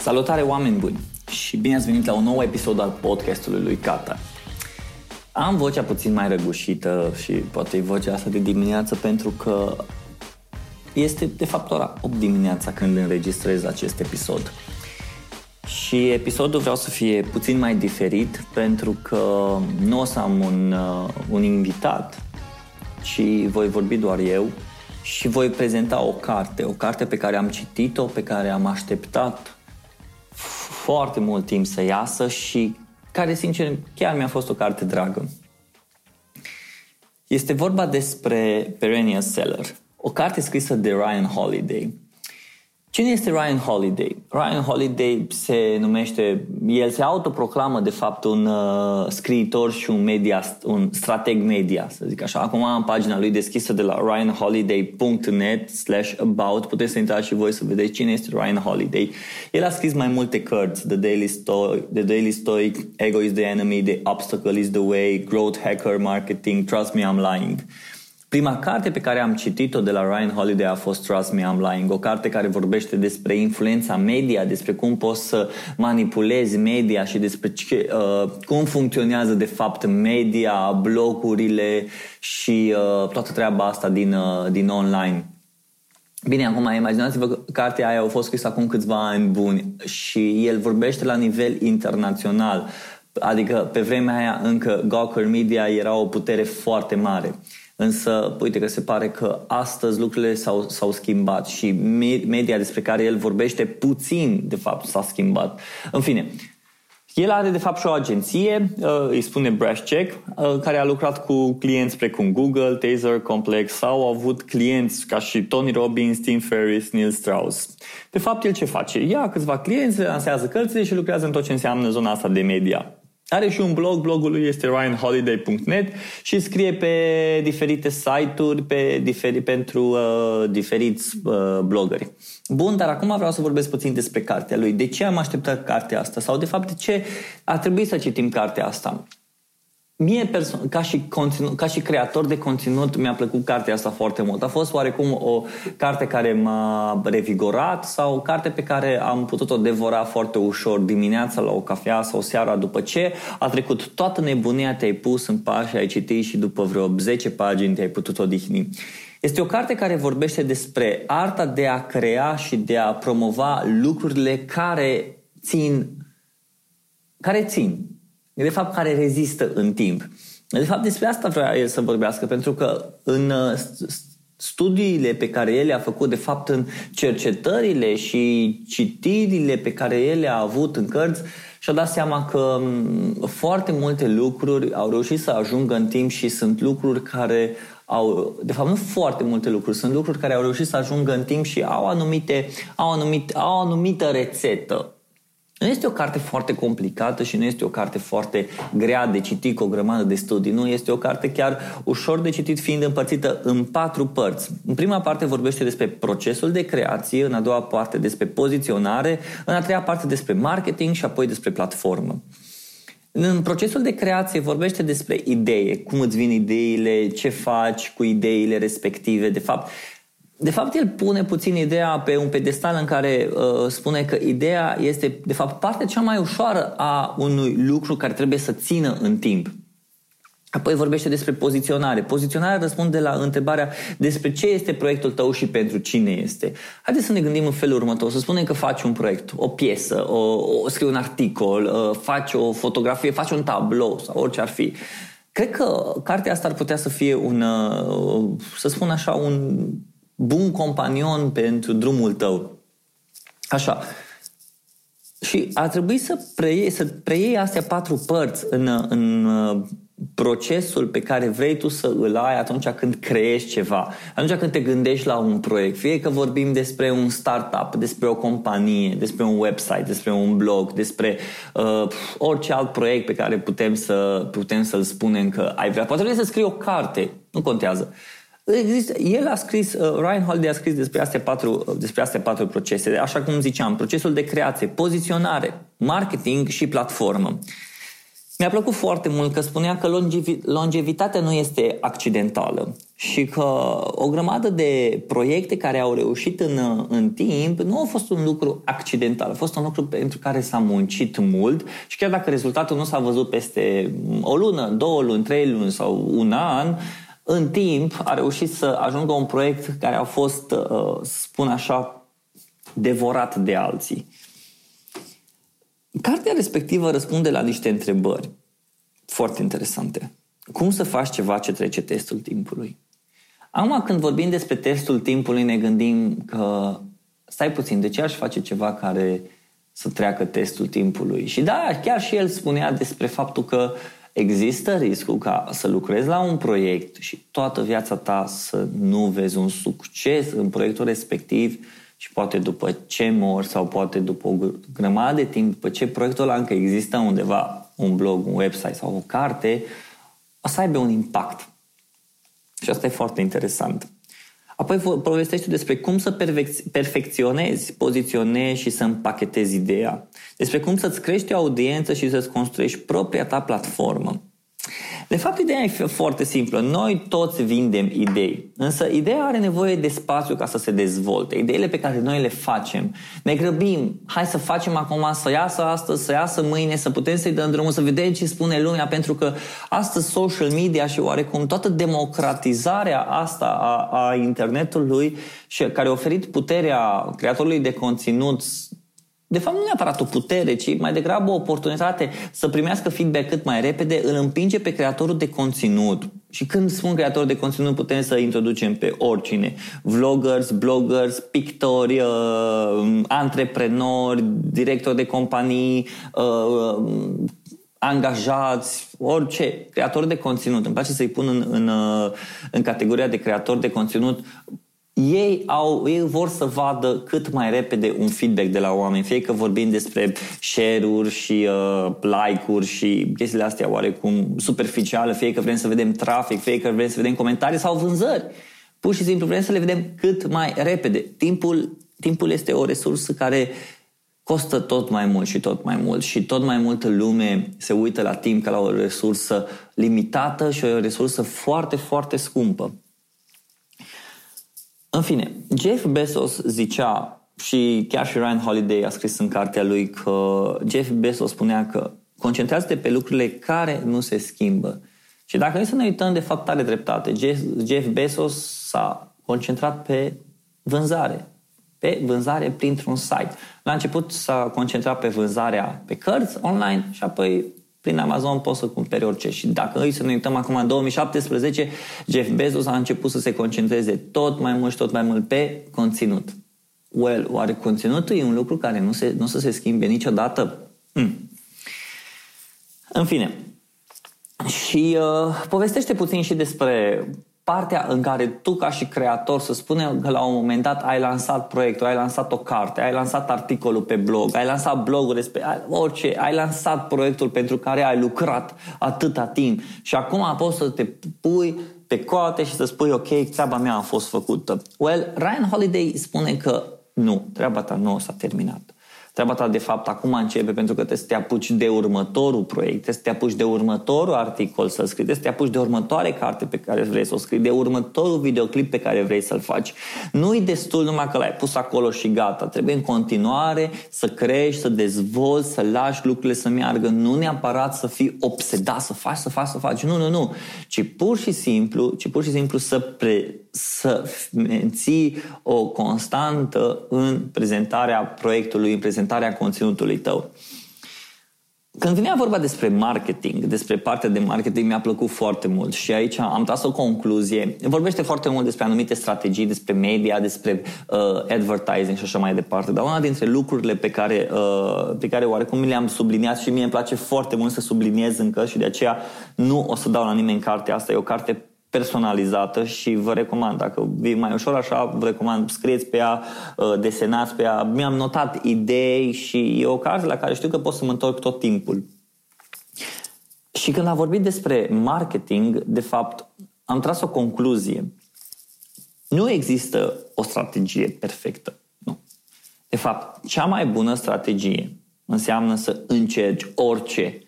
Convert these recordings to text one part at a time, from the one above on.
Salutare, oameni buni, și bine ați venit la un nou episod al podcastului lui Kata. Am vocea puțin mai răgușită și poate e vocea asta de dimineață, pentru că este de fapt ora 8 dimineața când înregistrez acest episod. Și episodul vreau să fie puțin mai diferit, pentru că nu o să am un invitat, ci voi vorbi doar eu și voi prezenta o carte pe care am citit-o, pe care am așteptat foarte mult timp să iasă și care, sincer, chiar mi-a fost o carte dragă. Este vorba despre Perennial Seller, o carte scrisă de Ryan Holiday. Cine este Ryan Holiday? Ryan Holiday se autoproclamă de fapt un scriitor și un strateg media, să zic așa. Acum am pagina lui deschisă de la ryanholiday.net/about. Puteți să intrați și voi să vedeți cine este Ryan Holiday. El a scris mai multe cărți: The Daily Stoic, Ego Is The Enemy, The Obstacle Is The Way, Growth Hacker Marketing, Trust Me I'm Lying. Prima carte pe care am citit-o de la Ryan Holiday a fost Trust Me, I'm Lying, o carte care vorbește despre influența media, despre cum poți să manipulezi media și despre cum funcționează de fapt media, blogurile și toată treaba asta din online. Bine, acum imaginați-vă că cartea aia a fost scrisă acum câțiva ani buni și el vorbește la nivel internațional, adică pe vremea aia încă Gawker Media era o putere foarte mare. Însă, uite că se pare că astăzi lucrurile s-au schimbat și media despre care el vorbește puțin, de fapt, s-a schimbat. În fine, el are de fapt și o agenție, îi spune Brass Check, care a lucrat cu clienți precum Google, Taser, Complex, sau au avut clienți ca și Tony Robbins, Tim Ferriss, Neil Strauss. De fapt, el ce face? Ia câțiva clienți, le lansează cărțile și lucrează în tot ce înseamnă zona asta de media. Are și un blog, blogul lui este ryanholiday.net și scrie pe diferite site-uri pentru diferiți blogări. Bun, dar acum vreau să vorbesc puțin despre cartea lui. De ce am așteptat cartea asta? Sau de fapt de ce a trebuit să citim cartea asta? Mie, ca și creator de conținut, mi-a plăcut cartea asta foarte mult. A fost oarecum o carte care m-a revigorat sau o carte pe care am putut-o devora foarte ușor dimineața la o cafea sau seara, după ce a trecut toată nebunia, te-ai pus în pași, ai citit și după vreo 10 pagini te-ai putut odihni. Este o carte care vorbește despre arta de a crea și de a promova lucrurile care rezistă în timp. De fapt, despre asta vrea el să vorbească, pentru că în studiile pe care el le-a făcut, de fapt în cercetările și citirile pe care el le-a avut în cărți, și-a dat seama că foarte multe lucruri au reușit să ajungă în timp și sunt lucruri care au, de fapt nu foarte multe lucruri, sunt lucruri care au reușit să ajungă în timp și au o anumită rețetă. Nu este o carte foarte complicată și nu este o carte foarte grea de citit cu o grămadă de studii. Nu, este o carte chiar ușor de citit, fiind împărțită în 4 părți. În prima parte vorbește despre procesul de creație, în a doua parte despre poziționare, în a treia parte despre marketing și apoi despre platformă. În procesul de creație vorbește despre idee, cum îți vin ideile, ce faci cu ideile respective, De fapt, el pune puțin ideea pe un pedestal în care spune că ideea este, de fapt, partea cea mai ușoară a unui lucru care trebuie să țină în timp. Apoi vorbește despre poziționare. Poziționarea răspunde la întrebarea despre ce este proiectul tău și pentru cine este. Haideți să ne gândim în felul următor. Să spunem că faci un proiect, o piesă, scrii un articol, faci o fotografie, faci un tablou sau orice ar fi. Cred că cartea asta ar putea să fie un bun companion pentru drumul tău. Așa. Și ar trebui să preiei astea 4 părți în procesul pe care vrei tu să îl ai atunci când creezi ceva, atunci când te gândești la un proiect, fie că vorbim despre un startup, despre o companie, despre un website, despre un blog, despre orice alt proiect pe care putem să-l spunem că ai vrea. Poate vrei să scrii o carte, nu contează. Ryan Holiday a scris despre astea patru procese, așa cum ziceam, procesul de creație, poziționare, marketing și platformă. Mi-a plăcut foarte mult că spunea că longevitatea nu este accidentală și că o grămadă de proiecte care au reușit în timp nu a fost un lucru accidental, a fost un lucru pentru care s-a muncit mult și chiar dacă rezultatul nu s-a văzut peste o lună, 2 luni, 3 luni sau un an, în timp a reușit să ajungă un proiect care a fost, să spun așa, devorat de alții. Cartea respectivă răspunde la niște întrebări foarte interesante. Cum să faci ceva ce trece testul timpului? Acum, când vorbim despre testul timpului, ne gândim că stai puțin, de ce aș face ceva care să treacă testul timpului? Și da, chiar și el spunea despre faptul că există riscul ca să lucrezi la un proiect și toată viața ta să nu vezi un succes în proiectul respectiv și poate după ce mor sau poate după o grămadă de timp, după ce proiectul ăla încă există undeva, un blog, un website sau o carte, o să aibă un impact. Și asta e foarte interesant. Apoi povestește despre cum să perfecționezi, poziționezi și să împachetezi ideea. Despre cum să-ți crești o audiență și să-ți construiești propria ta platformă. De fapt, ideea e foarte simplă. Noi toți vindem idei, însă ideea are nevoie de spațiu ca să se dezvolte. Ideile pe care noi le facem, ne grăbim, hai să facem acum, să iasă astăzi, să iasă mâine, să putem să-i dăm drumul, să vedem ce spune lumea, pentru că astăzi social media și oarecum toată democratizarea asta a internetului și care a oferit puterea creatorului de conținut, de fapt nu neapărat o putere, ci mai degrabă o oportunitate să primească feedback cât mai repede, îl împinge pe creatorul de conținut. Și când spun creator de conținut, putem să introducem pe oricine. Vloggers, bloggers, pictori, antreprenori, directori de companii, angajați, orice creator de conținut. Îmi place să-i pun în categoria de creator de conținut. Ei vor să vadă cât mai repede un feedback de la oameni, fie că vorbim despre share-uri și like-uri și chestiile astea oarecum superficiale, fie că vrem să vedem trafic, fie că vrem să vedem comentarii sau vânzări. Pur și simplu vrem să le vedem cât mai repede. Timpul este o resursă care costă tot mai mult și tot mai mult și tot mai multă lume se uită la timp ca la o resursă limitată și o resursă foarte, foarte scumpă. În fine, Jeff Bezos zicea, și chiar și Ryan Holiday a scris în cartea lui, că Jeff Bezos spunea că concentrează-te pe lucrurile care nu se schimbă. Și dacă noi să ne uităm, de fapt are dreptate. Jeff Bezos s-a concentrat pe vânzare. Pe vânzare printr-un site. La început s-a concentrat pe vânzarea pe cărți online și apoi prin Amazon poți să cumperi orice. Și dacă îi să ne uităm acum în 2017, Jeff Bezos a început să se concentreze tot mai mult pe conținut. Oare conținutul e un lucru care nu se schimbe niciodată? În fine. Și povestește puțin și despre partea în care tu ca și creator, să spunem că la un moment dat ai lansat proiectul, ai lansat o carte, ai lansat articolul pe blog, ai lansat blogul despre orice, ai lansat proiectul pentru care ai lucrat atâta timp și acum poți să te pui pe coate și să spui ok, treaba mea a fost făcută. Ryan Holiday spune că nu, treaba ta nu s-a terminat. Treaba ta de fapt acum începe pentru că trebuie să te apuci de următorul proiect, trebuie să te apuci de următorul articol să-l scrii, trebuie să te apuci de următoare carte pe care vrei să o scrii, de următorul videoclip pe care vrei să-l faci. Nu-i destul numai că l-ai pus acolo și gata, trebuie în continuare să crești, să dezvolți, să lași lucrurile să meargă, nu neapărat să fii obsedat, să faci, nu, ci pur și simplu să menții o constantă în prezentarea proiectului, în prezentarea conținutului tău. Când venea vorba despre marketing, despre partea de marketing, mi-a plăcut foarte mult și aici am tras o concluzie. Vorbește foarte mult despre anumite strategii, despre media, despre advertising și așa mai departe, dar una dintre lucrurile pe care oarecum mi le-am subliniat și mie îmi place foarte mult să subliniez încă și de aceea nu o să dau la nimeni cartea asta, e o carte personalizată și vă recomand, dacă vii mai ușor așa, vă recomand, scrieți pe ea, desenați pe ea, mi-am notat idei și e o carte la care știu că pot să mă întorc tot timpul. Și când am vorbit despre marketing, de fapt, am tras o concluzie. Nu există o strategie perfectă. Nu. De fapt, cea mai bună strategie înseamnă să încerci orice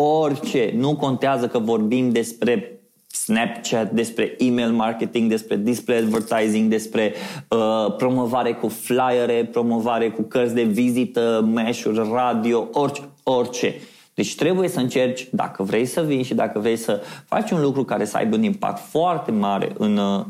orice. Nu contează că vorbim despre Snapchat, despre email marketing, despre display advertising, despre promovare cu flyere, promovare cu cărți de vizită, meșuri, radio, orice. Deci trebuie să încerci, dacă vrei să vii și dacă vrei să faci un lucru care să aibă un impact foarte mare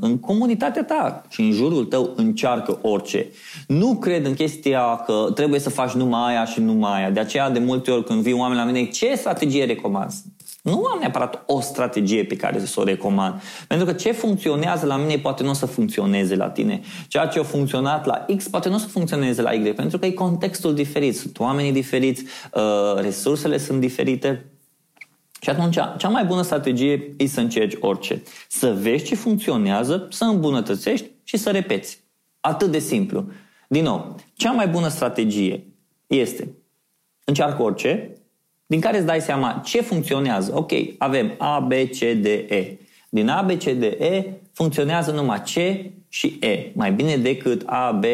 în comunitatea ta și în jurul tău, încearcă orice. Nu cred în chestia că trebuie să faci numai aia și numai aia. De aceea, de multe ori când vii oameni la mine, ce strategie recomanzi? Nu am neapărat o strategie pe care să o recomand. Pentru că ce funcționează la mine poate nu o să funcționeze la tine. Ceea ce a funcționat la X poate nu o să funcționeze la Y. Pentru că e contextul diferit. Sunt oamenii diferiți, resursele sunt diferite. Și atunci, cea mai bună strategie e să încerci orice. Să vezi ce funcționează, să îmbunătățești și să repeți. Atât de simplu. Din nou, cea mai bună strategie este încearcă orice, din care îți dai seama ce funcționează. Ok, avem A, B, C, D, E. Din A, B, C, D, E funcționează numai C și E. Mai bine decât A, B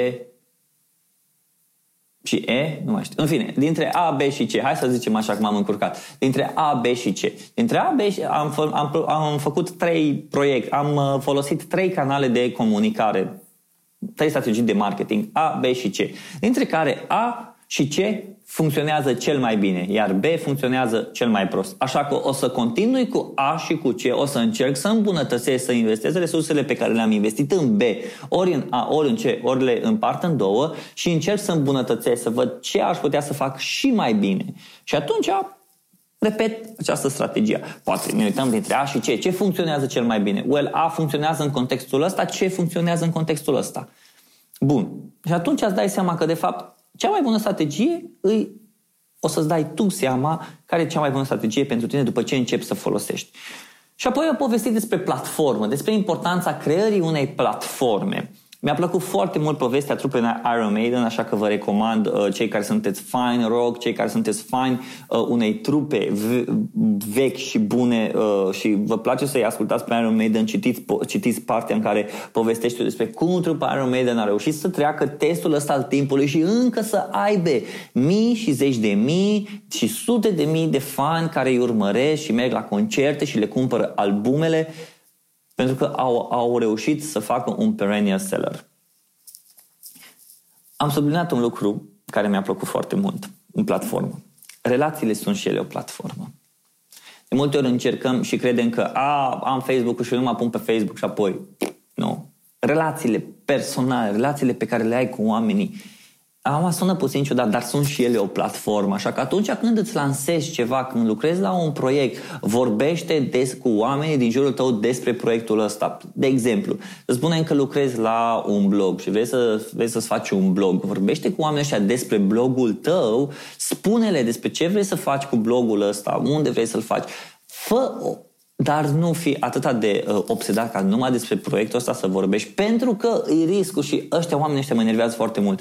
și E, nu mai știu. În fine, dintre A, B și C, hai să zicem așa cum am încurcat. Dintre A, B și C. Dintre A, B și am făcut 3 proiecte, am folosit 3 canale de comunicare, 3 strategii de marketing, A, B și C. Dintre care A și C funcționează cel mai bine, iar B funcționează cel mai prost. Așa că o să continui cu A și cu C, o să încerc să îmbunătățesc, să investez resursele pe care le-am investit în B, ori în A, ori în C, ori le împart în două și încerc să îmbunătățesc, să văd ce aș putea să fac și mai bine. Și atunci repet această strategie. Poate ne uităm dintre A și C. Ce funcționează cel mai bine? Well, A funcționează în contextul ăsta, C funcționează în contextul ăsta. Bun. Și atunci îți dai seama că, de fapt, cea mai bună strategie o să-ți dai tu seama care e cea mai bună strategie pentru tine după ce începi să folosești. Și apoi am povestit despre platformă, despre importanța creării unei platforme. Mi-a plăcut foarte mult povestea trupei Iron Maiden, așa că vă recomand cei care sunteți fani rock, cei care sunteți fani unei trupe vechi și bune și vă place să-i ascultați pe Iron Maiden, citiți partea în care povestește despre cum trupa Iron Maiden a reușit să treacă testul ăsta al timpului și încă să aibă mii și zeci de mii și sute de mii de fani care îi urmăresc și merg la concerte și le cumpără albumele, pentru că au reușit să facă un perennial seller. Am subliniat un lucru care mi-a plăcut foarte mult în platformă. Relațiile sunt și ele o platformă. De multe ori încercăm și credem că am Facebook-ul și eu mă pun pe Facebook și apoi... Nu. Relațiile personale, relațiile pe care le ai cu oamenii, sună puțin ciudat, dar sunt și ele o platformă. Așa că atunci când îți lansezi ceva, când lucrezi la un proiect, vorbește des cu oamenii din jurul tău despre proiectul ăsta. De exemplu, să spunem că lucrezi la un blog și vrei să-ți faci un blog. Vorbește cu oamenii ăștia despre blogul tău, spune-le despre ce vrei să faci cu blogul ăsta, unde vrei să-l faci. Dar nu fi atât de obsedat ca numai despre proiectul ăsta să vorbești, pentru că e riscul și oamenii ăștia mă enervează foarte mult.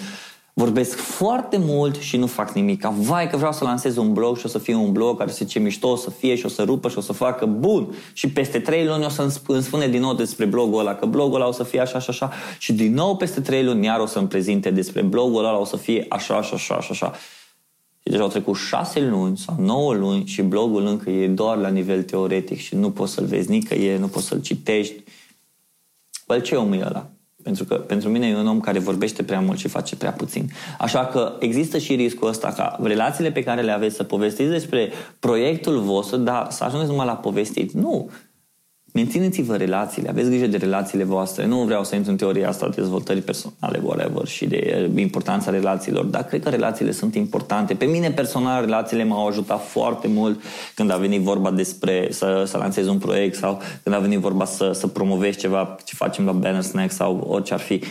Vorbesc foarte mult și nu fac nimic. Vai că vreau să lansez un blog și o să fie un blog care se ce mișto o să fie și o să rupă și o să facă bun. Și peste 3 luni o să îmi spune din nou despre blogul ăla, că blogul ăla o să fie așa și așa. Și din nou peste 3 luni iar o să-mi prezinte despre blogul ăla, o să fie așa și așa și așa. Și deja au trecut 6 luni sau 9 luni și blogul încă e doar la nivel teoretic și nu poți să-l vezi nicăieri, nu poți să-l citești. Păi ce om e ăla? Pentru că pentru mine e un om care vorbește prea mult și face prea puțin. Așa că există și riscul ăsta ca relațiile pe care le aveți să povestiți despre proiectul vostru, dar să ajungeți numai la povestit. Nu! Mențineți-vă relațiile, aveți grijă de relațiile voastre. Nu vreau să intru în teoria asta de dezvoltării personale, whatever, și de importanța relațiilor, dar cred că relațiile sunt importante. Pe mine personal, relațiile m-au ajutat foarte mult când a venit vorba despre să lansez un proiect sau când a venit vorba să promovezi ceva, ce facem la BannerSnack sau orice ar fi.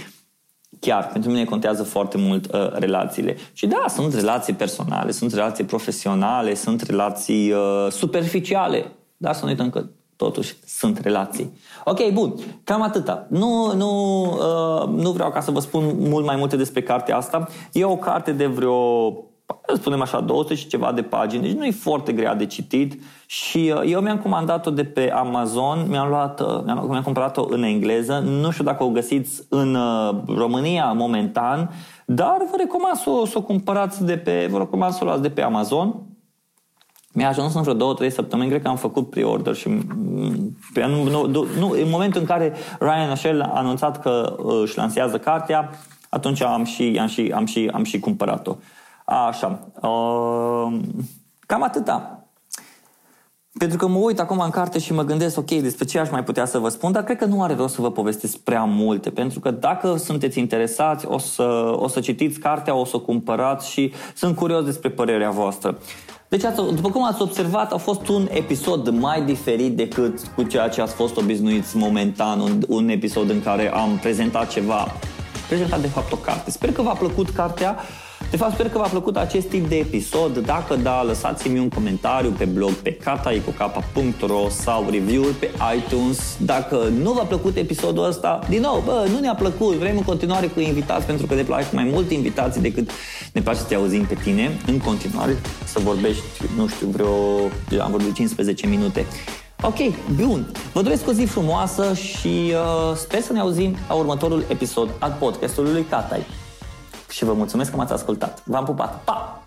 Chiar, pentru mine contează foarte mult relațiile. Și da, sunt relații personale, sunt relații profesionale, sunt relații superficiale, dar să nu uităm că totuși sunt relații. Ok, bun, cam atâta. Nu vreau ca să vă spun mult mai multe despre cartea asta. E o carte de vreo, spunem așa, 200 și ceva de pagini, deci nu e foarte grea de citit și eu mi-am comandat-o de pe Amazon, mi-am cumpărat-o în engleză, nu știu dacă o găsiți în România momentan, dar vă recomand să o luați de pe Amazon. mi-a ajuns în vreo 2-3 săptămâni, cred că am făcut pre-order și în momentul în care Ryan Holiday a anunțat că își lansează cartea, atunci am și cumpărat-o. Așa. Cam atâta. Pentru că mă uit acum în carte și mă gândesc, ok, despre ce aș mai putea să vă spun, dar cred că nu are rost să vă povestesc prea multe, pentru că dacă sunteți interesați, o să citiți cartea, o să o cumpărați și sunt curios despre părerea voastră. Deci, după cum ați observat, a fost un episod mai diferit decât cu ceea ce ați fost obișnuiți momentan, un episod în care am prezentat ceva, prezentat de fapt o carte. Sper că v-a plăcut cartea. De fapt, sper că v-a plăcut acest tip de episod. Dacă da, lăsați-mi un comentariu pe blog pe katai.co.ro sau review-uri pe iTunes. Dacă nu v-a plăcut episodul ăsta, din nou, nu ne-a plăcut, vrem în continuare cu invitați, pentru că ne place mai mult invitații decât ne place să te auzim pe tine. În continuare să vorbești, nu știu, am vorbit 15 minute. Ok, bun. Vă doresc o zi frumoasă și sper să ne auzim la următorul episod al podcastului lui Katai. Și vă mulțumesc că m-ați ascultat. V-am pupat. Pa!